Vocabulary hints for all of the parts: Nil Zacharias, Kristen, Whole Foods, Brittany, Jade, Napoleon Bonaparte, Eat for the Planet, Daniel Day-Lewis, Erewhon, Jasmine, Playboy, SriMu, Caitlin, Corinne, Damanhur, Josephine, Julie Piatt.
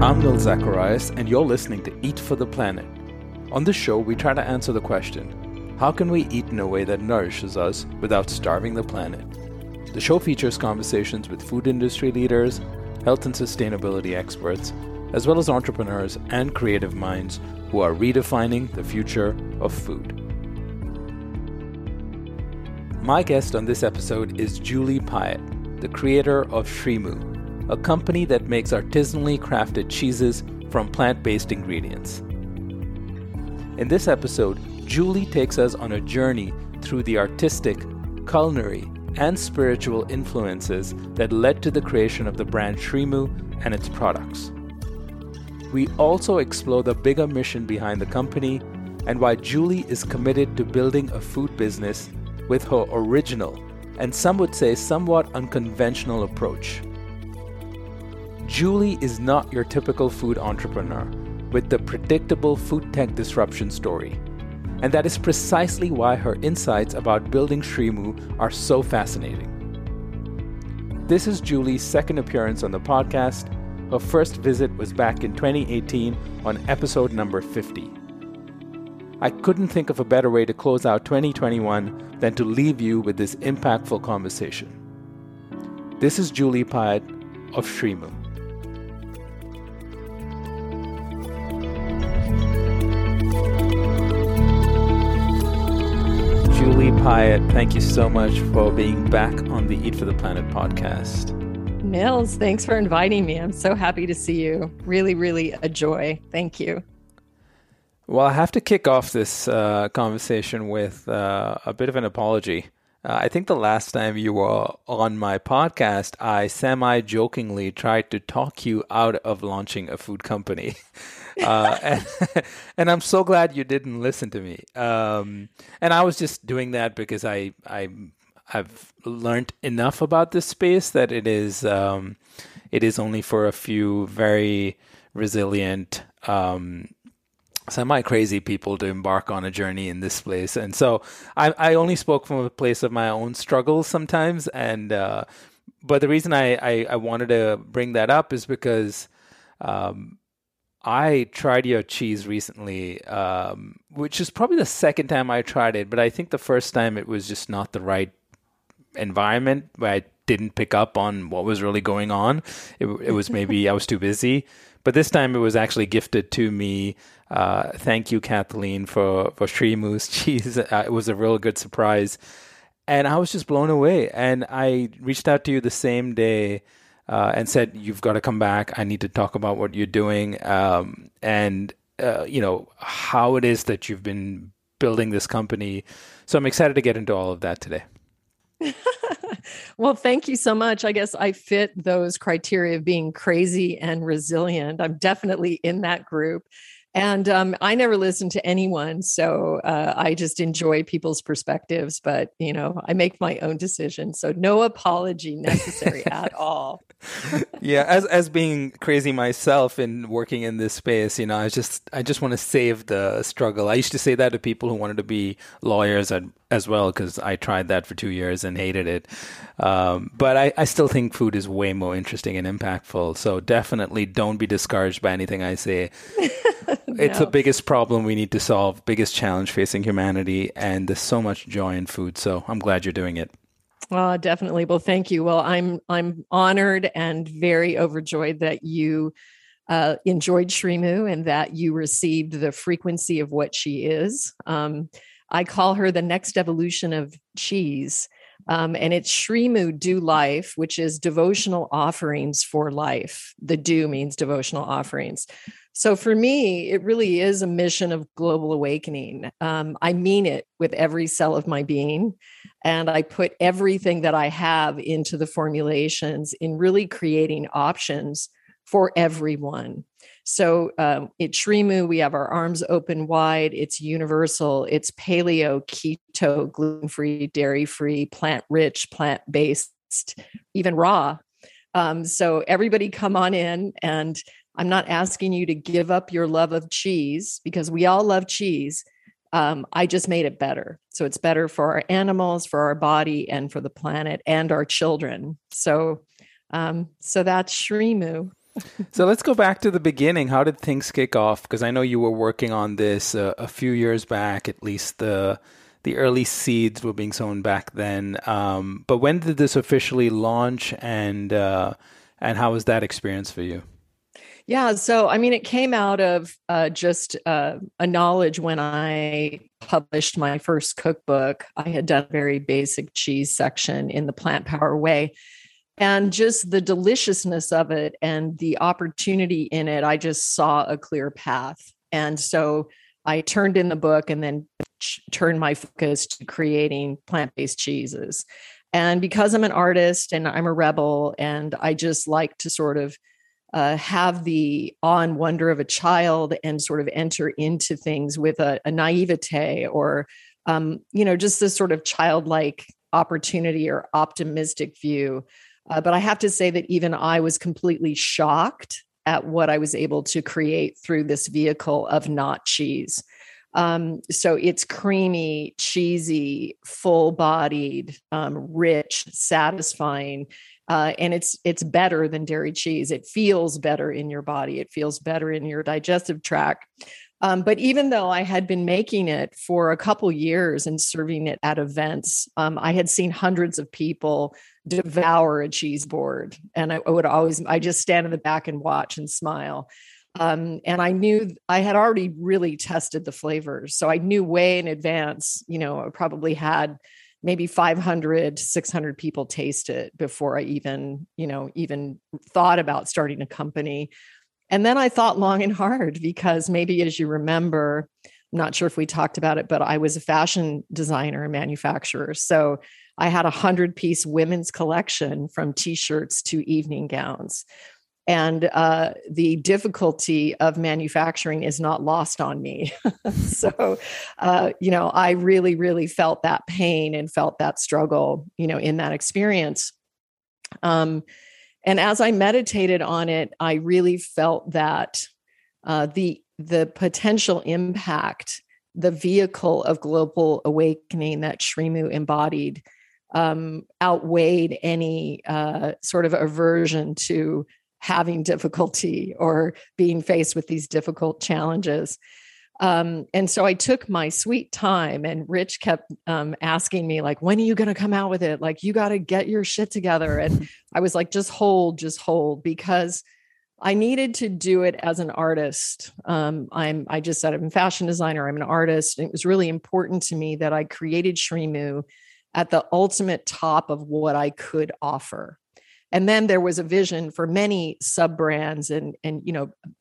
I'm Nil Zacharias, and you're listening to Eat for the Planet. On this show, we try to answer the question, how can we eat in a way that nourishes us without starving the planet? The show features conversations with food industry leaders, health and sustainability experts, as well as entrepreneurs and creative minds who are redefining the future of food. My guest on this episode is Julie Piatt, the creator of SriMu, a company that makes artisanally crafted cheeses from plant-based ingredients. In this episode, Julie takes us on a journey through the artistic, culinary, and spiritual influences that led to the creation of the brand SriMu and its products. We also explore the bigger mission behind the company and why Julie is committed to building a food business with her original, and some would say somewhat unconventional approach. Julie is not your typical food entrepreneur with the predictable food tech disruption story. And that is precisely why her insights about building SriMu are so fascinating. This is Julie's second appearance on the podcast. Her first visit was back in 2018 on episode number 50. I couldn't think of a better way to close out 2021 than to leave you with this impactful conversation. This is Julie Piatt of SriMu. Julie Piatt, thank you so much for being back on the Eat for the Planet podcast. Nils, thanks for inviting me. I'm so happy to see you. Really, really a joy. Thank you. Well, I have to kick off this conversation with a bit of an apology. I think the last time you were on my podcast, I semi-jokingly tried to talk you out of launching a food company. And I'm so glad you didn't listen to me. And I was just doing that because I've learned enough about this space that it is only for a few very resilient semi-crazy people to embark on a journey in this place. And so I only spoke from a place of my own struggles sometimes. And but the reason I wanted to bring that up is because I tried your cheese recently, which is probably the second time I tried it. But I think the first time it was just not the right environment where I didn't pick up on what was really going on. It was maybe I was too busy. But this time it was actually gifted to me. Thank you, Kathleen, for SriMu's cheese. It was a real good surprise. And I was just blown away. And I reached out to you the same day and said, you've got to come back. I need to talk about what you're doing and how it is that you've been building this company. So I'm excited to get into all of that today. Well, thank you so much. I guess I fit those criteria of being crazy and resilient. I'm definitely in that group. And I never listen to anyone. So I just enjoy people's perspectives, but I make my own decisions. So no apology necessary at all. Yeah. As being crazy myself and working in this space, I just want to save the struggle. I used to say that to people who wanted to be lawyers as well, because I tried that for 2 years and hated it. But I still think food is way more interesting and impactful. So definitely don't be discouraged by anything I say. It's the biggest problem we need to solve, biggest challenge facing humanity. And there's so much joy in food. So I'm glad you're doing it. Oh, definitely. Well, thank you. Well, I'm honored and very overjoyed that you enjoyed SriMu and that you received the frequency of what she is. I call her the next evolution of cheese. And it's SriMu Do Life, which is devotional offerings for life. The do means devotional offerings. So for me, it really is a mission of global awakening. I mean it with every cell of my being. And I put everything that I have into the formulations in really creating options for everyone. So at SriMu, we have our arms open wide. It's universal. It's paleo, keto, gluten-free, dairy-free, plant-rich, plant-based, even raw. So everybody come on in, and I'm not asking you to give up your love of cheese because we all love cheese. I just made it better. So it's better for our animals, for our body, and for the planet and our children. So that's SriMu. So let's go back to the beginning. How did things kick off? Because I know you were working on this a few years back, at least the early seeds were being sown back then. But when did this officially launch, and how was that experience for you? Yeah. So, I mean, it came out of just a knowledge when I published my first cookbook. I had done a very basic cheese section in the Plant Power Way, and just the deliciousness of it and the opportunity in it, I just saw a clear path. And so I turned in the book and then turned my focus to creating plant-based cheeses. And because I'm an artist and I'm a rebel, and I just like to sort of have the awe and wonder of a child and sort of enter into things with a naivete or, just this sort of childlike opportunity or optimistic view. But I have to say that even I was completely shocked at what I was able to create through this vehicle of not cheese. So it's creamy, cheesy, full-bodied, rich, satisfying. And it's better than dairy cheese. It feels better in your body. It feels better in your digestive tract. But even though I had been making it for a couple years and serving it at events, I had seen hundreds of people devour a cheese board. And I just stand in the back and watch and smile. And I knew I had already really tested the flavors. So I knew way in advance, I probably had maybe 500, 600 people taste it before I even thought about starting a company. And then I thought long and hard because maybe, as you remember, I'm not sure if we talked about it, but I was a fashion designer and manufacturer. So I had 100-piece women's collection from t-shirts to evening gowns. And the difficulty of manufacturing is not lost on me. So I really, really felt that pain and felt that struggle, in that experience. And as I meditated on it, I really felt that the potential impact, the vehicle of global awakening that SriMu embodied, outweighed any sort of aversion to having difficulty or being faced with these difficult challenges. And so I took my sweet time, and Rich kept asking me, like, when are you going to come out with it? Like, you got to get your shit together. And I was like, just hold, because I needed to do it as an artist. I just said I'm a fashion designer. I'm an artist. And it was really important to me that I created SriMu at the ultimate top of what I could offer. And then there was a vision for many sub-brands and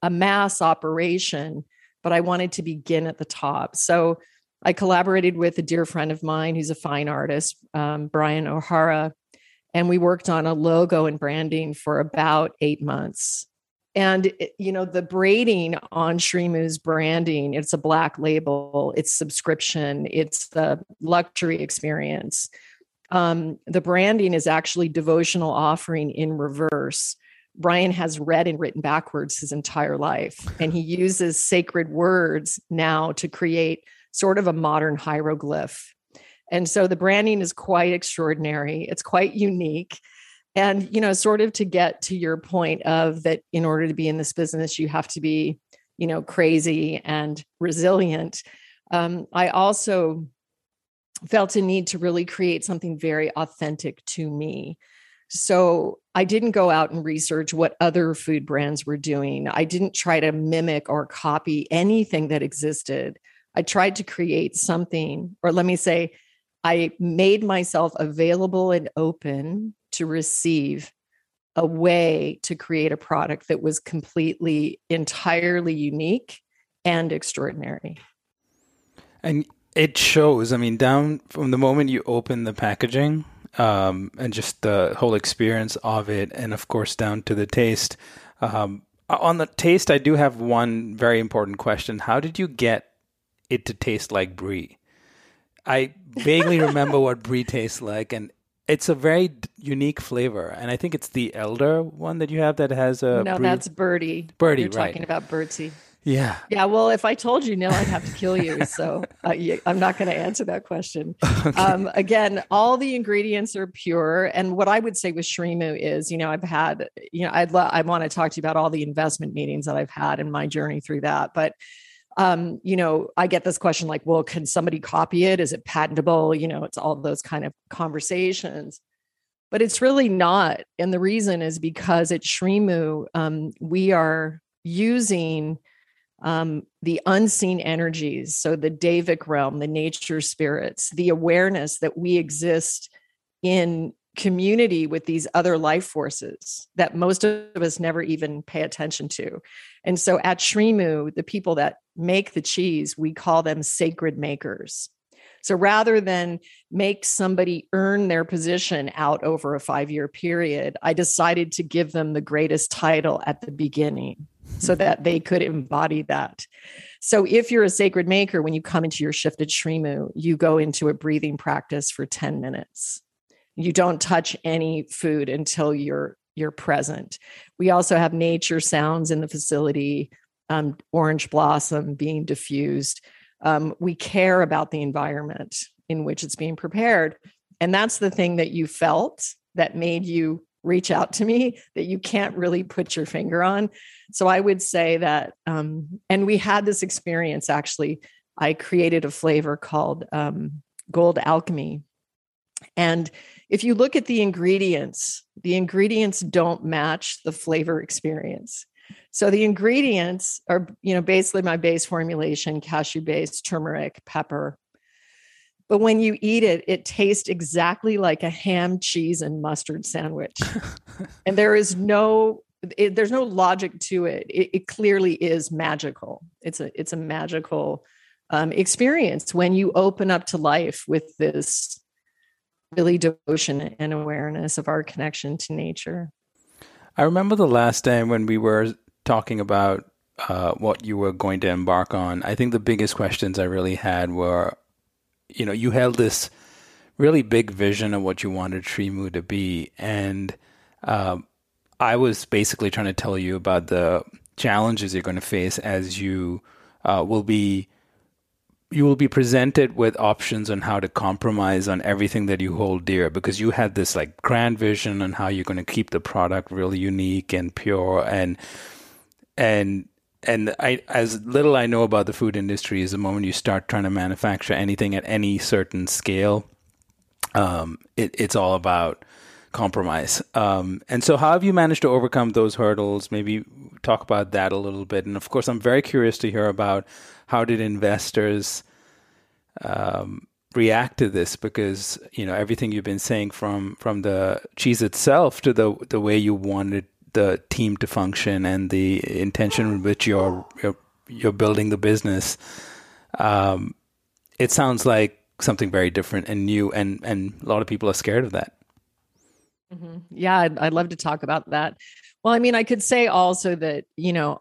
a mass operation, but I wanted to begin at the top. So I collaborated with a dear friend of mine who's a fine artist, Brian O'Hara, and we worked on a logo and branding for about 8 months. And, the braiding on SriMu's branding, it's a black label, it's subscription, it's the luxury experience. The branding is actually devotional offering in reverse. Brian has read and written backwards his entire life, and he uses sacred words now to create sort of a modern hieroglyph. And so the branding is quite extraordinary. It's quite unique. And, sort of to get to your point of that, in order to be in this business, you have to be, crazy and resilient. I also felt a need to really create something very authentic to me. So I didn't go out and research what other food brands were doing. I didn't try to mimic or copy anything that existed. I tried to create something, or let me say, I made myself available and open to receive a way to create a product that was completely, entirely unique and extraordinary. And it shows, I mean, down from the moment you open the packaging and just the whole experience of it. And of course, down to the taste. On the taste, I do have one very important question. How did you get it to taste like brie? I vaguely remember what brie tastes like, and it's a very unique flavor. And I think it's the elder one that you have that has a No, brie. That's birdie. Birdie, right. You're talking about birdseed. Yeah. Yeah, well, if I told you, Nil, I'd have to kill you. So I'm not going to answer that question. Okay. Again, all the ingredients are pure. And what I would say with SriMu is, I want to talk to you about all the investment meetings that I've had and my journey through that. But I get this question like, well, can somebody copy it? Is it patentable? It's all those kind of conversations, but it's really not. And the reason is because at SriMu, we are using the unseen energies. So the Devic realm, the nature spirits, the awareness that we exist in community with these other life forces that most of us never even pay attention to. And so at SriMu, the people that make the cheese, we call them sacred makers. So rather than make somebody earn their position out over a 5-year period, I decided to give them the greatest title at the beginning so that they could embody that. So if you're a sacred maker, when you come into your shift at SriMu, you go into a breathing practice for 10 minutes. You don't touch any food until you're present. We also have nature sounds in the facility, orange blossom being diffused. We care about the environment in which it's being prepared. And that's the thing that you felt that made you reach out to me that you can't really put your finger on. So I would say that, and we had this experience, actually, I created a flavor called Gold Alchemy. And if you look at the ingredients don't match the flavor experience. So the ingredients are, basically my base formulation, cashew base, turmeric, pepper. But when you eat it, it tastes exactly like a ham, cheese, and mustard sandwich. And there's no logic to it. It clearly is magical. It's a magical experience when you open up to life with this really devotion and awareness of our connection to nature. I remember the last time when we were talking about what you were going to embark on. I think the biggest questions I really had were, you held this really big vision of what you wanted SriMu to be. And I was basically trying to tell you about the challenges you're going to face as you will be presented with options on how to compromise on everything that you hold dear, because you had this like grand vision on how you're going to keep the product really unique and pure. And I, as little I know about the food industry is the moment you start trying to manufacture anything at any certain scale, it's all about compromise. And so how have you managed to overcome those hurdles? Maybe talk about that a little bit. And of course, I'm very curious to hear about how did investors react to this? Because, everything you've been saying from the cheese itself to the way you wanted the team to function and the intention with which you're building the business, it sounds like something very different and new. And a lot of people are scared of that. Mm-hmm. Yeah, I'd love to talk about that. Well, I mean, I could say also that,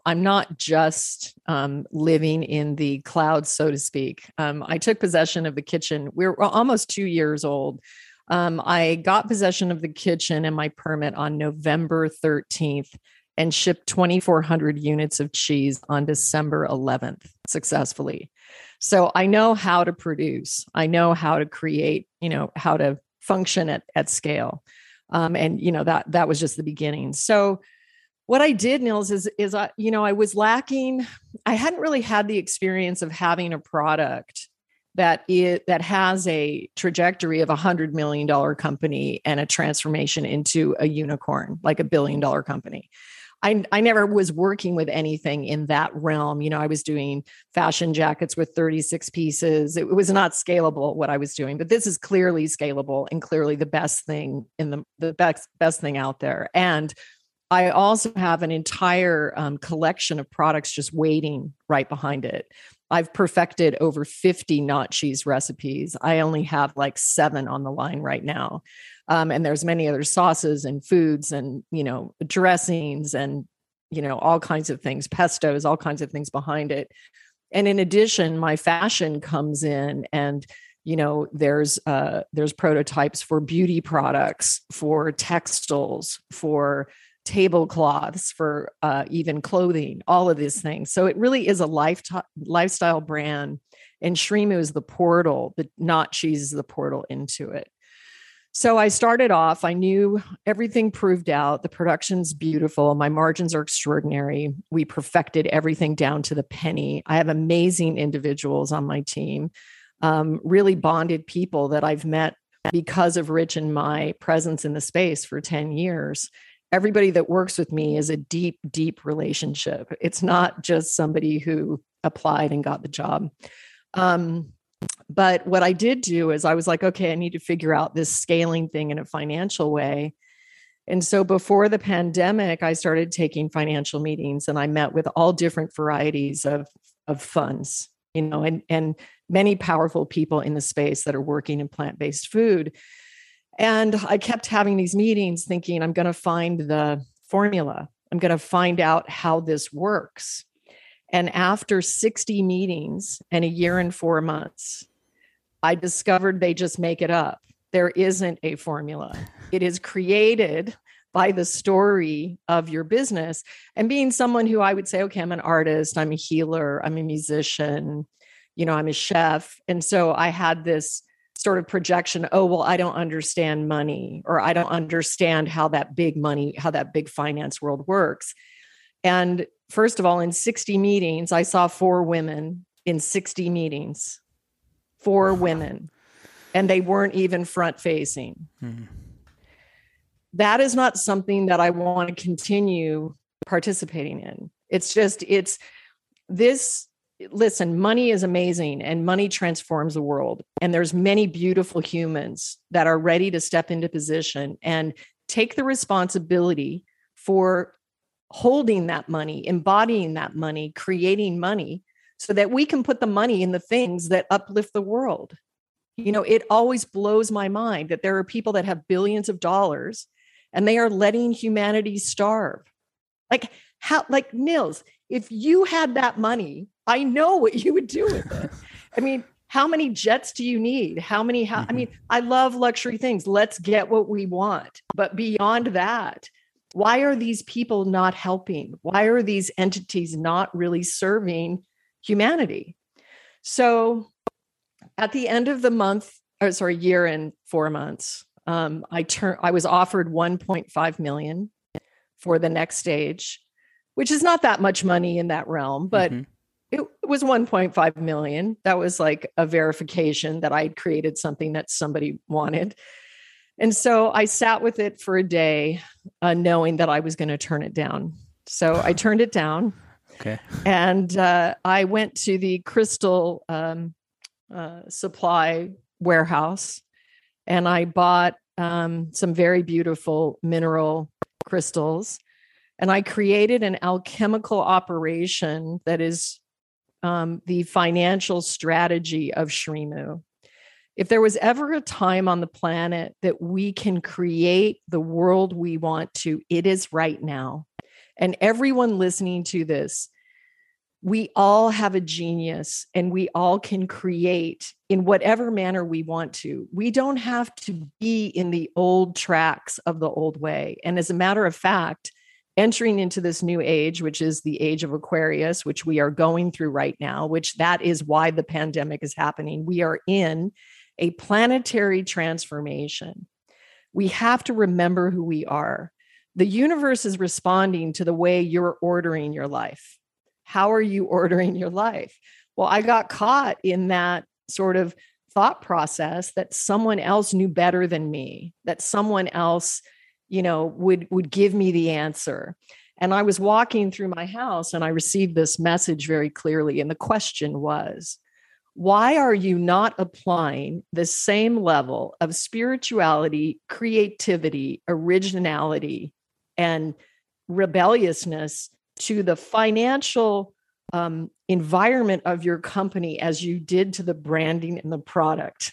I'm not just living in the clouds, so to speak. I took possession of the kitchen. We're almost 2 years old. I got possession of the kitchen and my permit on November 13th and shipped 2,400 units of cheese on December 11th successfully. So I know how to produce. I know how to create, how to function at scale. That was just the beginning. So what I did, Nils, is I was lacking. I hadn't really had the experience of having a product that has a trajectory of $100 million company and a transformation into a unicorn, like $1 billion company. I never was working with anything in that realm. You know, I was doing fashion jackets with 36 pieces. It was not scalable what I was doing, but this is clearly scalable and clearly the best thing in the best thing out there. And I also have an entire collection of products just waiting right behind it. I've perfected over 50 not cheese recipes. I only have like 7 on the line right now. And there's many other sauces and foods and, you know, dressings and, you know, all kinds of things, pestos, all kinds of things behind it. And in addition, my fashion comes in and, you know, there's prototypes for beauty products, for textiles, for tablecloths, for even clothing, all of these things. So it really is a lifestyle brand. And SriMu is the portal, but not cheese is the portal into it. So I started off, I knew everything proved out. The production's beautiful. My margins are extraordinary. We perfected everything down to the penny. I have amazing individuals on my team, really bonded people that I've met because of Rich and my presence in the space for 10 years. Everybody that works with me is a deep, deep relationship. It's not just somebody who applied and got the job. But what I did do is I was like, okay, I need to figure out this scaling thing in a financial way. And so before the pandemic, I started taking financial meetings and I met with all different varieties of funds, you know, and many powerful people in the space that are working in plant-based food. And I kept having these meetings thinking, I'm going to find the formula. I'm going to find out how this works. And after 60 meetings and a year and 4 months, I discovered they just make it up. There isn't a formula. It is created by the story of your business. And being someone who I would say, okay, I'm an artist, I'm a healer, I'm a musician, you know, I'm a chef. And so I had this sort of projection, oh, well, I don't understand money, or I don't understand how that big finance world works. And first of all, in 60 meetings, I saw 4 women in 60 meetings, 4 women, and they weren't even front facing. Mm-hmm. That is not something that I want to continue participating in. Listen, money is amazing and money transforms the world. And there's many beautiful humans that are ready to step into position and take the responsibility for holding that money, embodying that money, creating money so that we can put the money in the things that uplift the world. You know, it always blows my mind that there are people that have billions of dollars and they are letting humanity starve. Like Nils, if you had that money, I know what you would do with it. I mean, how many jets do you need? I mean, I love luxury things. Let's get what we want. But beyond that, why are these people not helping? Why are these entities not really serving humanity? So at the end of the year and 4 months, I was offered $1.5 million for the next stage, which is not that much money in that realm, but it was 1.5 million. That was like a verification that I had created something that somebody wanted. And so I sat with it for a day, knowing that I was going to turn it down. So I turned it down. Okay. And I went to the crystal supply warehouse and I bought some very beautiful mineral crystals. And I created an alchemical operation that is the financial strategy of SriMu. If there was ever a time on the planet that we can create the world we want to, it is right now. And everyone listening to this, we all have a genius and we all can create in whatever manner we want to. We don't have to be in the old tracks of the old way. And as a matter of fact, entering into this new age, which is the age of Aquarius, which we are going through right now, which that is why the pandemic is happening. We are in a planetary transformation. We have to remember who we are. The universe is responding to the way you're ordering your life. How are you ordering your life? Well, I got caught in that sort of thought process that someone else knew better than me, that someone else, you know, would give me the answer. And I was walking through my house and I received this message very clearly. And the question was, why are you not applying the same level of spirituality, creativity, originality, and rebelliousness to the financial environment of your company as you did to the branding and the product?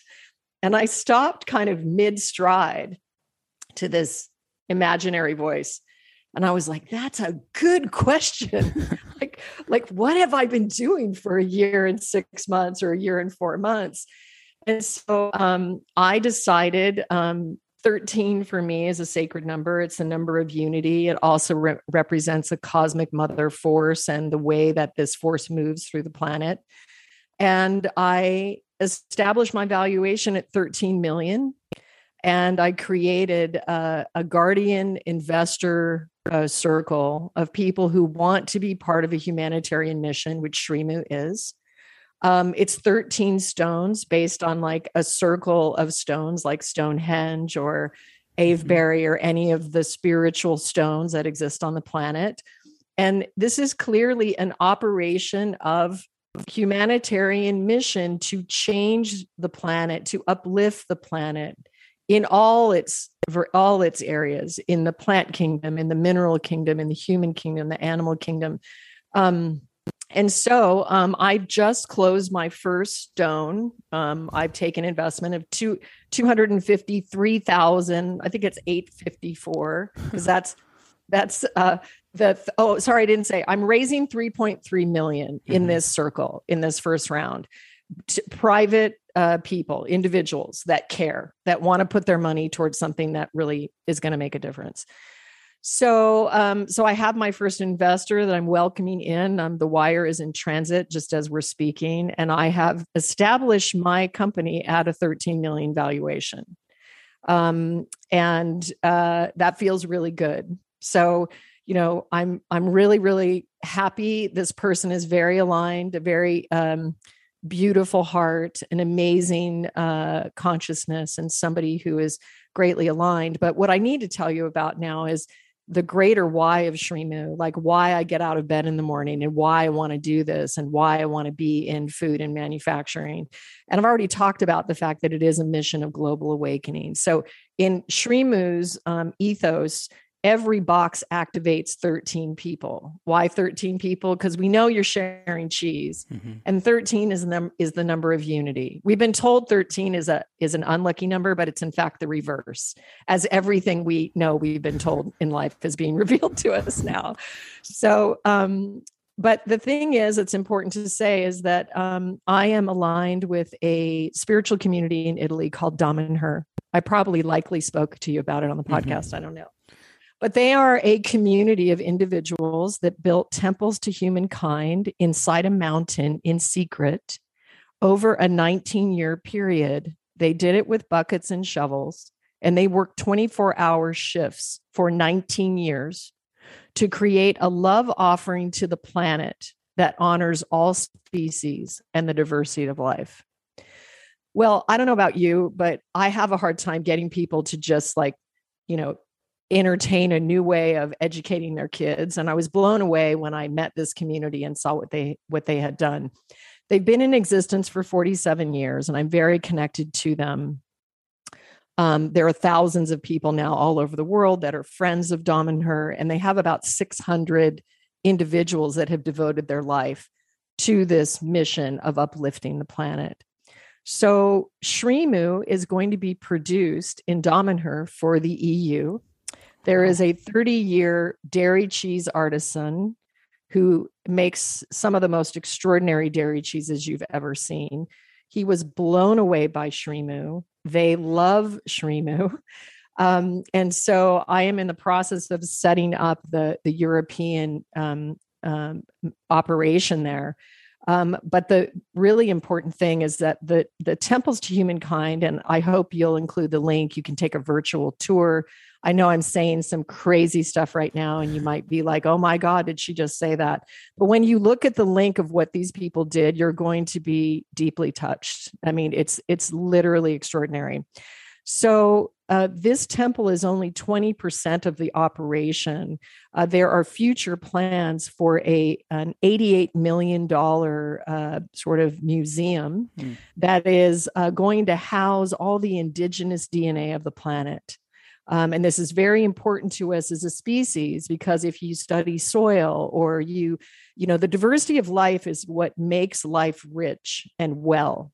And I stopped kind of mid-stride to this imaginary voice. And I was like, that's a good question. like, what have I been doing for a year and 6 months or a year and 4 months? And so I decided 13 for me is a sacred number. It's a number of unity. It also represents a cosmic mother force and the way that this force moves through the planet. And I established my valuation at 13 million. And I created a guardian investor circle of people who want to be part of a humanitarian mission, which SriMu is. It's 13 stones based on like a circle of stones like Stonehenge or Avebury or any of the spiritual stones that exist on the planet. And this is clearly an operation of humanitarian mission to change the planet, to uplift the planet, in all its areas, in the plant kingdom, in the mineral kingdom, in the human kingdom, the animal kingdom. And so I just closed my first stone. I've taken investment of $253,000. I think it's 854 because I'm raising 3.3 million in this circle, in this first round. Private people, individuals that care, that want to put their money towards something that really is going to make a difference. So I have my first investor that I'm welcoming in. The wire is in transit just as we're speaking. And I have established my company at a 13 million valuation. And that feels really good. So, you know, I'm really, really happy. This person is very aligned, very beautiful heart, an amazing consciousness, and somebody who is greatly aligned. But what I need to tell you about now is the greater why of SriMu, like why I get out of bed in the morning and why I want to do this and why I want to be in food and manufacturing. And I've already talked about the fact that it is a mission of global awakening. So in SriMu's ethos, every box activates 13 people. Why 13 people? Because we know you're sharing cheese, and 13 is the number of unity. We've been told 13 is an unlucky number, but it's in fact the reverse, as everything we know we've been told in life is being revealed to us now. So, but the thing is, it's important to say is that I am aligned with a spiritual community in Italy called Damanhur. I likely spoke to you about it on the podcast. I don't know. But they are a community of individuals that built temples to humankind inside a mountain in secret over a 19-year period. They did it with buckets and shovels, and they worked 24-hour shifts for 19 years to create a love offering to the planet that honors all species and the diversity of life. Well, I don't know about you, but I have a hard time getting people to just entertain a new way of educating their kids. And I was blown away when I met this community and saw what they had done. They've been in existence for 47 years, and I'm very connected to them. There are thousands of people now all over the world that are friends of Dom and Her, and they have about 600 individuals that have devoted their life to this mission of uplifting the planet. So SriMu is going to be produced in Dom and Her for the EU. There is a 30-year dairy cheese artisan who makes some of the most extraordinary dairy cheeses you've ever seen. He was blown away by SriMu. They love SriMu. And so I am in the process of setting up the European operation there. But the really important thing is that the temples to humankind, and I hope you'll include the link, you can take a virtual tour. I know I'm saying some crazy stuff right now, and you might be like, oh my God, did she just say that? But when you look at the link of what these people did, you're going to be deeply touched. I mean, it's literally extraordinary. So This temple is only 20% of the operation. There are future plans for an $88 million sort of museum that is going to house all the indigenous DNA of the planet. And this is very important to us as a species, because if you study soil or you know, the diversity of life is what makes life rich and well.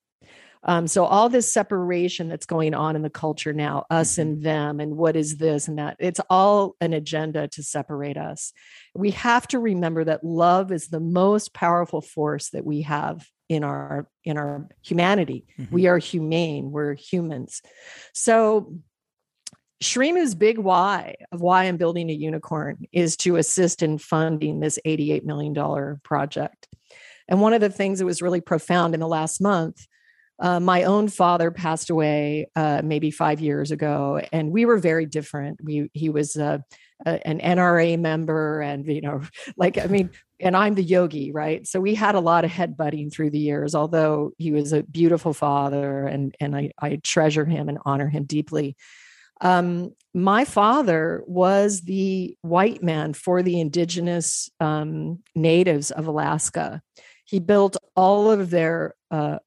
So all this separation that's going on in the culture now, us and them, and what is this and that, it's all an agenda to separate us. We have to remember that love is the most powerful force that we have in our humanity. Mm-hmm. We are humane, we're humans. So SriMu's big why of why I'm building a unicorn is to assist in funding this $88 million project. And one of the things that was really profound in the last month, my own father passed away maybe 5 years ago, and we were very different. He was an NRA member, and, you know, like, I mean, and I'm the yogi, right? So we had a lot of headbutting through the years, although he was a beautiful father, and I treasure him and honor him deeply. My father was the white man for the indigenous natives of Alaska. He built all of their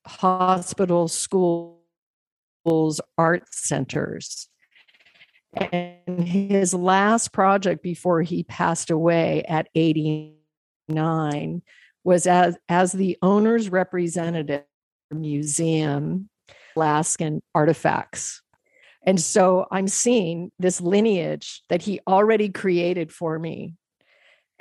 hospitals, schools, art centers. And his last project before he passed away at 89 was as the owner's representative museum, Alaskan artifacts. And so I'm seeing this lineage that he already created for me.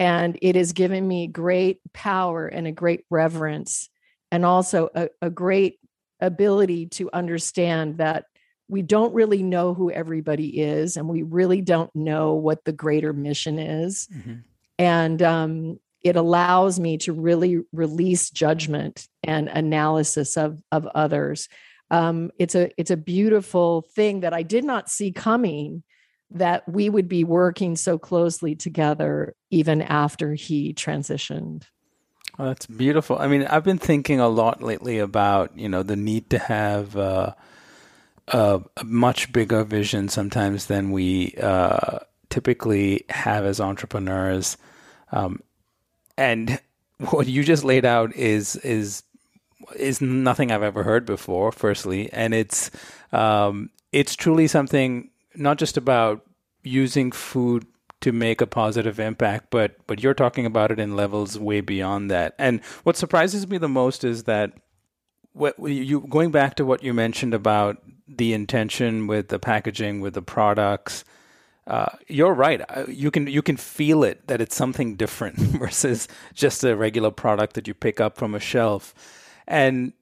And it has given me great power and a great reverence, and also a great ability to understand that we don't really know who everybody is, and we really don't know what the greater mission is. Mm-hmm. And it allows me to really release judgment and analysis of others. It's a beautiful thing that I did not see coming, that we would be working so closely together even after he transitioned. Oh, that's beautiful. I mean, I've been thinking a lot lately about, you know, the need to have a much bigger vision sometimes than we typically have as entrepreneurs. And what you just laid out is nothing I've ever heard before, firstly. And it's truly something, not just about using food to make a positive impact, but you're talking about it in levels way beyond that. And what surprises me the most is that going back to what you mentioned about the intention with the packaging, with the products, you're right. You can feel it, that it's something different versus just a regular product that you pick up from a shelf. And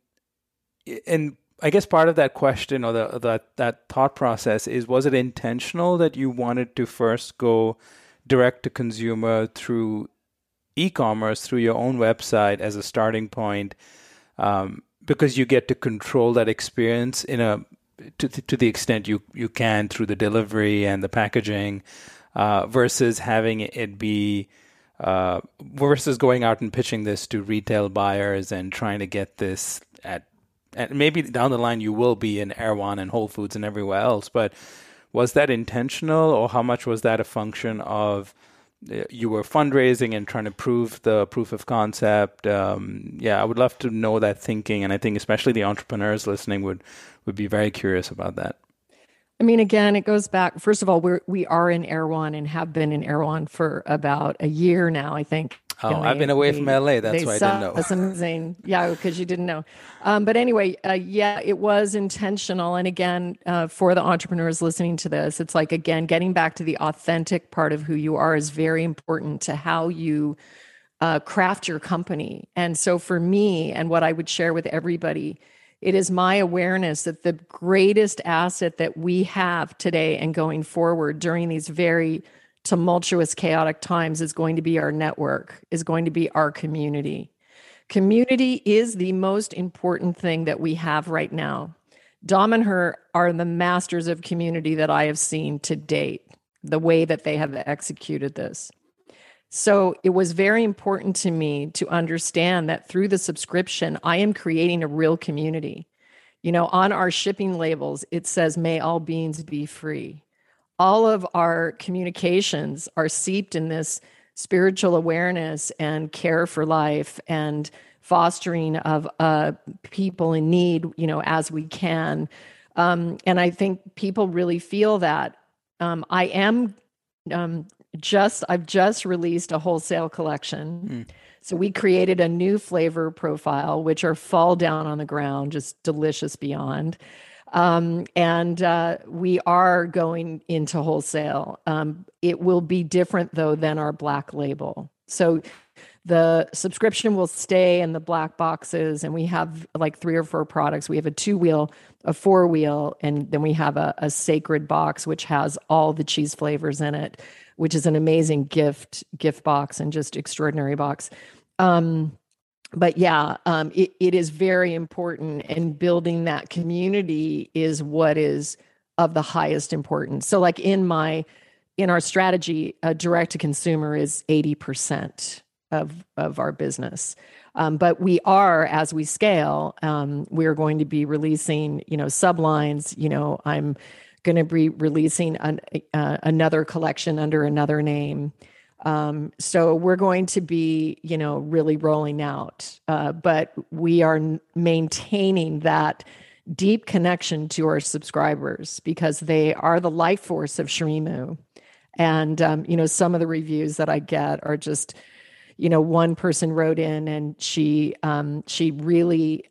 I guess part of that question, or that thought process, is, was it intentional that you wanted to first go direct to consumer through e-commerce, through your own website as a starting point, because you get to control that experience to the extent you can through the delivery and the packaging, versus having it be versus going out and pitching this to retail buyers and trying to get this at. And maybe down the line you will be in Erewhon and Whole Foods and everywhere else, but was that intentional, or how much was that a function of you were fundraising and trying to prove the proof of concept? I would love to know that thinking, and I think especially the entrepreneurs listening would be very curious about that. I mean, again, it goes back, first of all, we are in Erewhon and have been in Erewhon for about a year now, I think. Oh, I've been away from LA. That's why I didn't know. That's amazing. Yeah, because you didn't know. But anyway, it was intentional. And again, for the entrepreneurs listening to this, it's like, again, getting back to the authentic part of who you are is very important to how you craft your company. And so for me, and what I would share with everybody, it is my awareness that the greatest asset that we have today and going forward during these very tumultuous, chaotic times is going to be our network, is going to be our community. Community is the most important thing that we have right now. Damanhur are the masters of community that I have seen to date, the way that they have executed this. So it was very important to me to understand that through the subscription, I am creating a real community. You know, on our shipping labels, it says, may all beings be free. All of our communications are seeped in this spiritual awareness and care for life and fostering of people in need, you know, as we can. And I think people really feel that. I've just released a wholesale collection. Mm. So we created a new flavor profile, which are fall down on the ground, just delicious beyond. And we are going into wholesale. It will be different though than our black label. So the subscription will stay in the black boxes, and we have like 3 or 4 products. We have a 2-wheel, a 4-wheel, and then we have a sacred box, which has all the cheese flavors in it, which is an amazing gift box and just extraordinary box. It is very important, and building that community is what is of the highest importance. So like in our strategy, direct to consumer is 80%. Of our business. But we are, as we scale, we're going to be releasing, you know, sublines. You know, I'm going to be releasing another collection under another name. So we're going to be, you know, really rolling out. But we are maintaining that deep connection to our subscribers because they are the life force of SriMu. And, you know, some of the reviews that I get are just, you know, one person wrote in and she really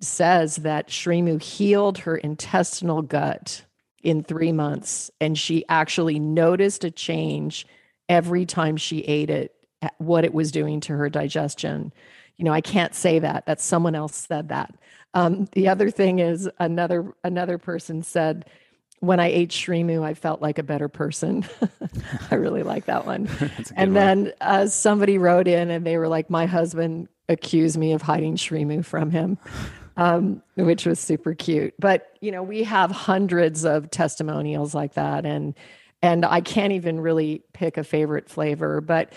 says that SriMu healed her intestinal gut in 3 months, and she actually noticed a change every time she ate it, what it was doing to her digestion. You know, I can't say that. That's someone else said that. The other thing is another person said, when I ate SriMu, I felt like a better person. I really like that one. Then somebody wrote in and they were like, my husband accused me of hiding SriMu from him, which was super cute. But, you know, we have hundreds of testimonials like that. And I can't even really pick a favorite flavor. But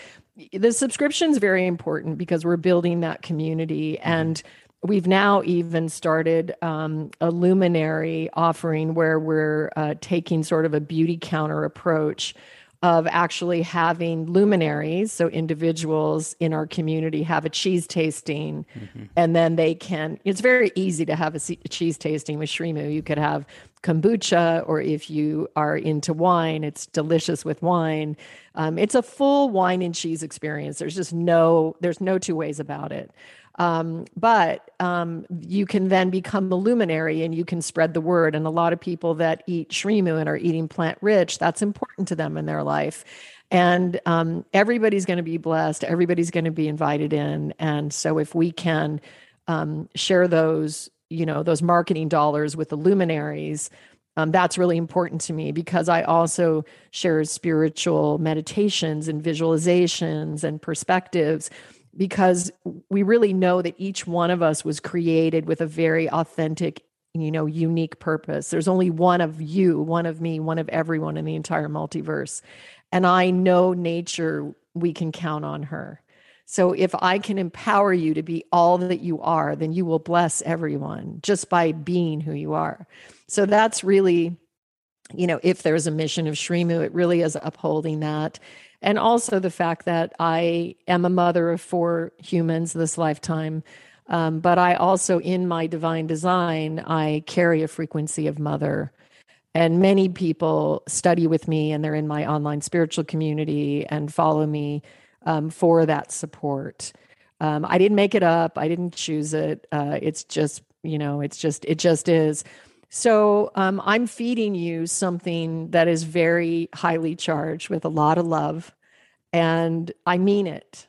the subscription is very important because we're building that community. And we've now even started a luminary offering where we're taking sort of a beauty counter approach of actually having luminaries. So individuals in our community have a cheese tasting, mm-hmm. and then it's very easy to have a cheese tasting with SriMu. You could have kombucha, or if you are into wine, it's delicious with wine. It's a full wine and cheese experience. There's no two ways about it. But you can then become a luminary and you can spread the word. And a lot of people that eat SriMu and are eating plant rich, that's important to them in their life. And everybody's going to be blessed. Everybody's going to be invited in. And so if we can share those, you know, those marketing dollars with the luminaries, that's really important to me because I also share spiritual meditations and visualizations and perspectives, because we really know that each one of us was created with a very authentic, you know, unique purpose. There's only one of you, one of me, one of everyone in the entire multiverse. And I know nature, we can count on her. So if I can empower you to be all that you are, then you will bless everyone just by being who you are. So that's really, you know, if there's a mission of SriMu, it really is upholding that. And also the fact that I am a mother of 4 humans this lifetime, but I also, in my divine design, I carry a frequency of mother. And many people study with me, and they're in my online spiritual community and follow me for that support. I didn't make it up. I didn't choose it. It's just, you know, it just is. So I'm feeding you something that is very highly charged with a lot of love, and I mean it.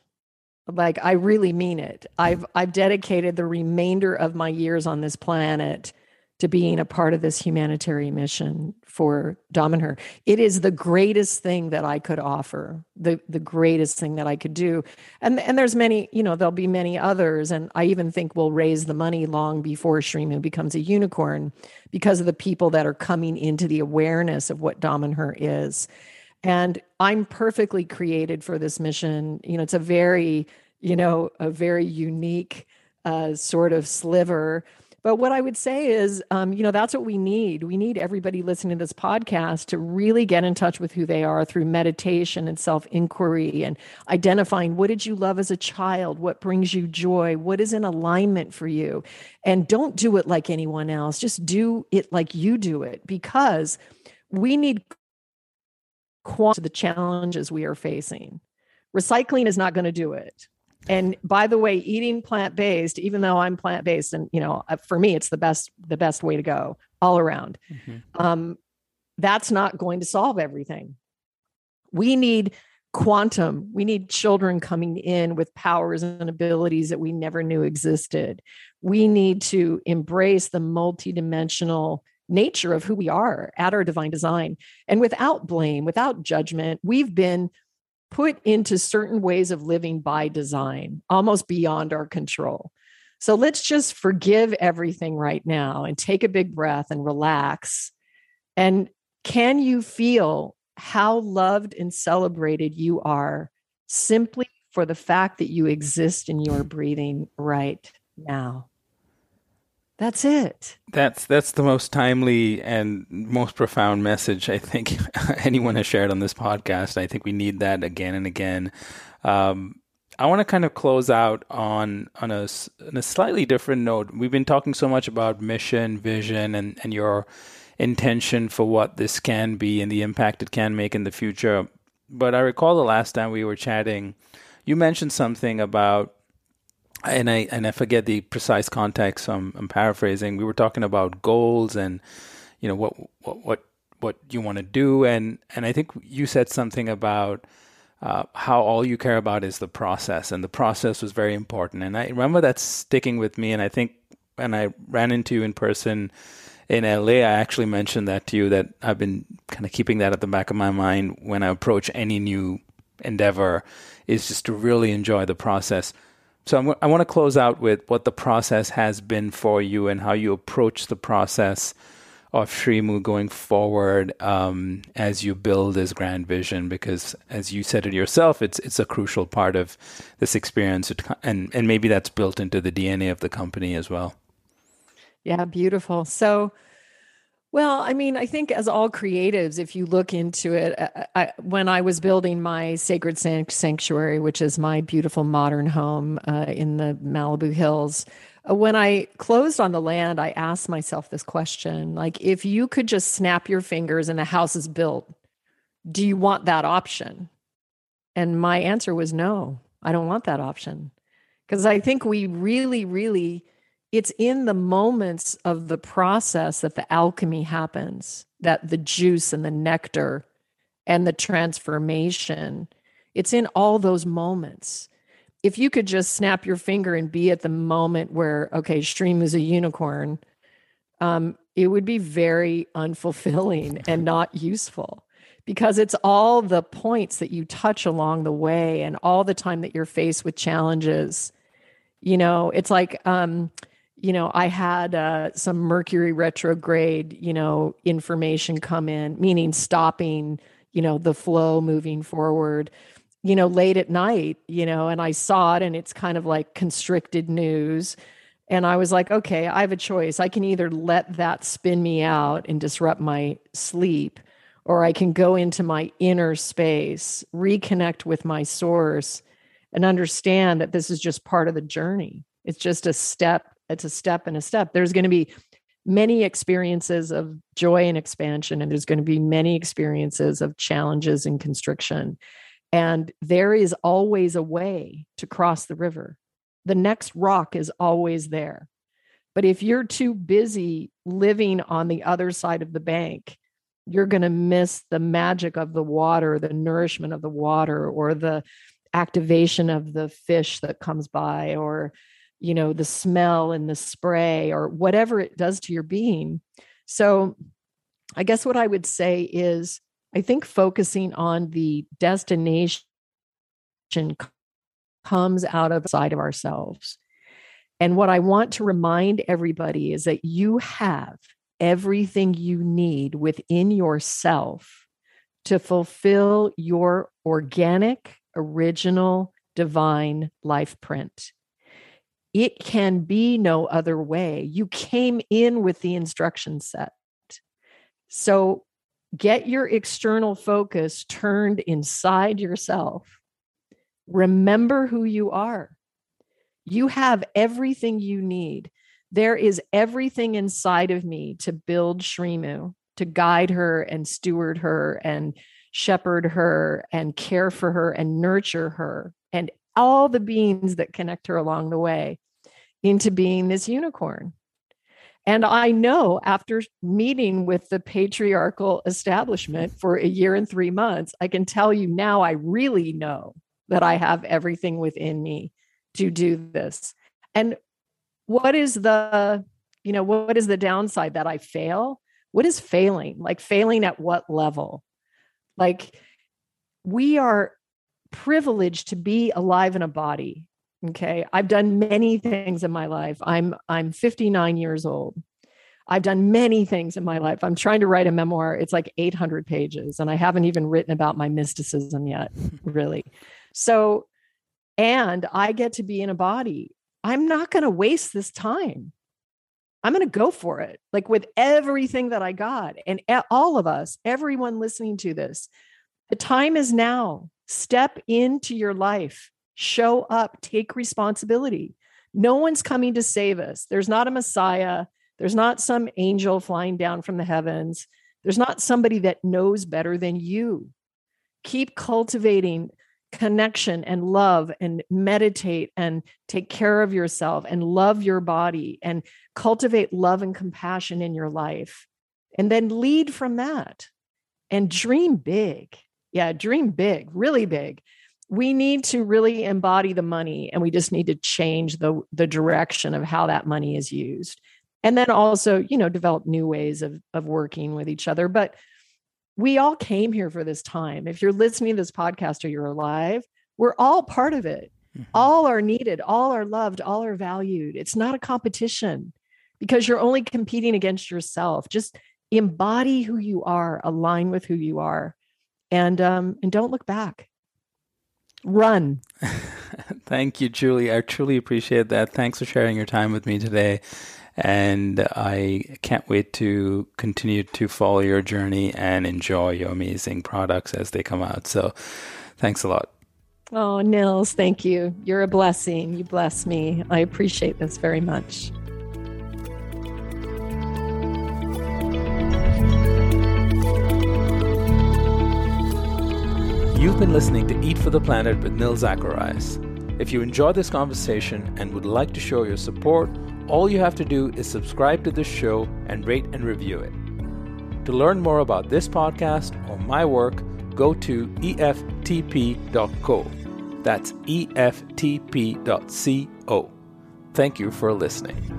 Like, I really mean it. I've dedicated the remainder of my years on this planet to being a part of this humanitarian mission for Damanhur. It is the greatest thing that I could offer, the greatest thing that I could do. And there's many, you know, there'll be many others. And I even think we'll raise the money long before SriMu becomes a unicorn because of the people that are coming into the awareness of what Damanhur is. And I'm perfectly created for this mission. You know, it's a very unique sort of sliver. But what I would say is, that's what we need. We need everybody listening to this podcast to really get in touch with who they are through meditation and self-inquiry and identifying what did you love as a child? What brings you joy? What is in alignment for you? And don't do it like anyone else. Just do it like you do it, because we need quantity to the challenges we are facing. Recycling is not going to do it. And by the way, eating plant-based, even though I'm plant-based and, for me, it's the best way to go all around. Mm-hmm. That's not going to solve everything. We need quantum. We need children coming in with powers and abilities that we never knew existed. We need to embrace the multidimensional nature of who we are at our divine design. And without blame, without judgment, we've been put into certain ways of living by design, almost beyond our control. So let's just forgive everything right now and take a big breath and relax. And can you feel how loved and celebrated you are simply for the fact that you exist and you are breathing right now? That's it. That's the most timely and most profound message I think anyone has shared on this podcast. I think we need that again and again. I want to kind of close out on a slightly different note. We've been talking so much about mission, vision, and your intention for what this can be and the impact it can make in the future. But I recall the last time we were chatting, you mentioned something about, and I forget the precise context, so I'm paraphrasing. We were talking about goals and, what you want to do. And I think you said something about how all you care about is the process, and the process was very important. And I remember that sticking with me. And I think when I ran into you in person in LA, I actually mentioned that to you, that I've been kind of keeping that at the back of my mind when I approach any new endeavor, is just to really enjoy the process. So I want to close out with what the process has been for you and how you approach the process of SriMu going forward as you build this grand vision. Because as you said it yourself, it's a crucial part of this experience, and maybe that's built into the DNA of the company as well. Yeah, beautiful. So, I think as all creatives, if you look into it, when I was building my sacred sanctuary, which is my beautiful modern home in the Malibu Hills, when I closed on the land, I asked myself this question, like, if you could just snap your fingers and the house is built, do you want that option? And my answer was no, I don't want that option. Because I think we really, really... it's in the moments of the process that the alchemy happens, that the juice and the nectar and the transformation, it's in all those moments. If you could just snap your finger and be at the moment where, okay, SriMu is a unicorn, it would be very unfulfilling and not useful, because it's all the points that you touch along the way and all the time that you're faced with challenges. It's like... I had some Mercury retrograde, information come in, meaning stopping, the flow moving forward, late at night, and I saw it, and it's kind of like constricted news. And I was like, okay, I have a choice. I can either let that spin me out and disrupt my sleep, or I can go into my inner space, reconnect with my source, and understand that this is just part of the journey. It's just a step. It's a step and a step. There's going to be many experiences of joy and expansion, and there's going to be many experiences of challenges and constriction. And there is always a way to cross the river. The next rock is always there. But if you're too busy living on the other side of the bank, you're going to miss the magic of the water, the nourishment of the water, or the activation of the fish that comes by, or the smell and the spray, or whatever it does to your being. So I guess what I would say is, I think focusing on the destination comes out of the side of ourselves. And what I want to remind everybody is that you have everything you need within yourself to fulfill your organic, original, divine life print. It can be no other way. You came in with the instruction set. So get your external focus turned inside yourself. Remember who you are. You have everything you need. There is everything inside of me to build SriMu, to guide her and steward her and shepherd her and care for her and nurture her and all the beings that connect her along the way into being this unicorn. And I know after meeting with the patriarchal establishment for a year and 3 months, I can tell you now, I really know that I have everything within me to do this. And what is the, you know, what is the downside that I fail? What is failing? Like failing at what level? Like we are privileged to be alive in a body. Okay. I've done many things in my life. I'm 59 years old. I've done many things in my life. I'm trying to write a memoir. It's like 800 pages and I haven't even written about my mysticism yet, really. So, and I get to be in a body. I'm not going to waste this time. I'm going to go for it. Like with everything that I got and all of us, everyone listening to this, the time is now. Step into your life, show up, take responsibility. No one's coming to save us. There's not a Messiah. There's not some angel flying down from the heavens. There's not somebody that knows better than you. Keep cultivating connection and love and meditate and take care of yourself and love your body and cultivate love and compassion in your life. And then lead from that and dream big. Yeah, dream big, really big. We need to really embody the money and we just need to change the direction of how that money is used. And then also, you know, develop new ways of working with each other. But we all came here for this time. If you're listening to this podcast or you're alive, we're all part of it. Mm-hmm. All are needed. All are loved. All are valued. It's not a competition because you're only competing against yourself. Just embody who you are, align with who you are, and don't look back. Run. Thank you, Julie. I truly appreciate that. Thanks for sharing your time with me today. And I can't wait to continue to follow your journey and enjoy your amazing products as they come out. So thanks a lot. Oh, Nils, thank you. You're a blessing. You bless me. I appreciate this very much. You've been listening to Eat for the Planet with Nil Zacharias. If you enjoyed this conversation and would like to show your support, all you have to do is subscribe to this show and rate and review it. To learn more about this podcast or my work, go to eftp.co. That's eftp.co. Thank you for listening.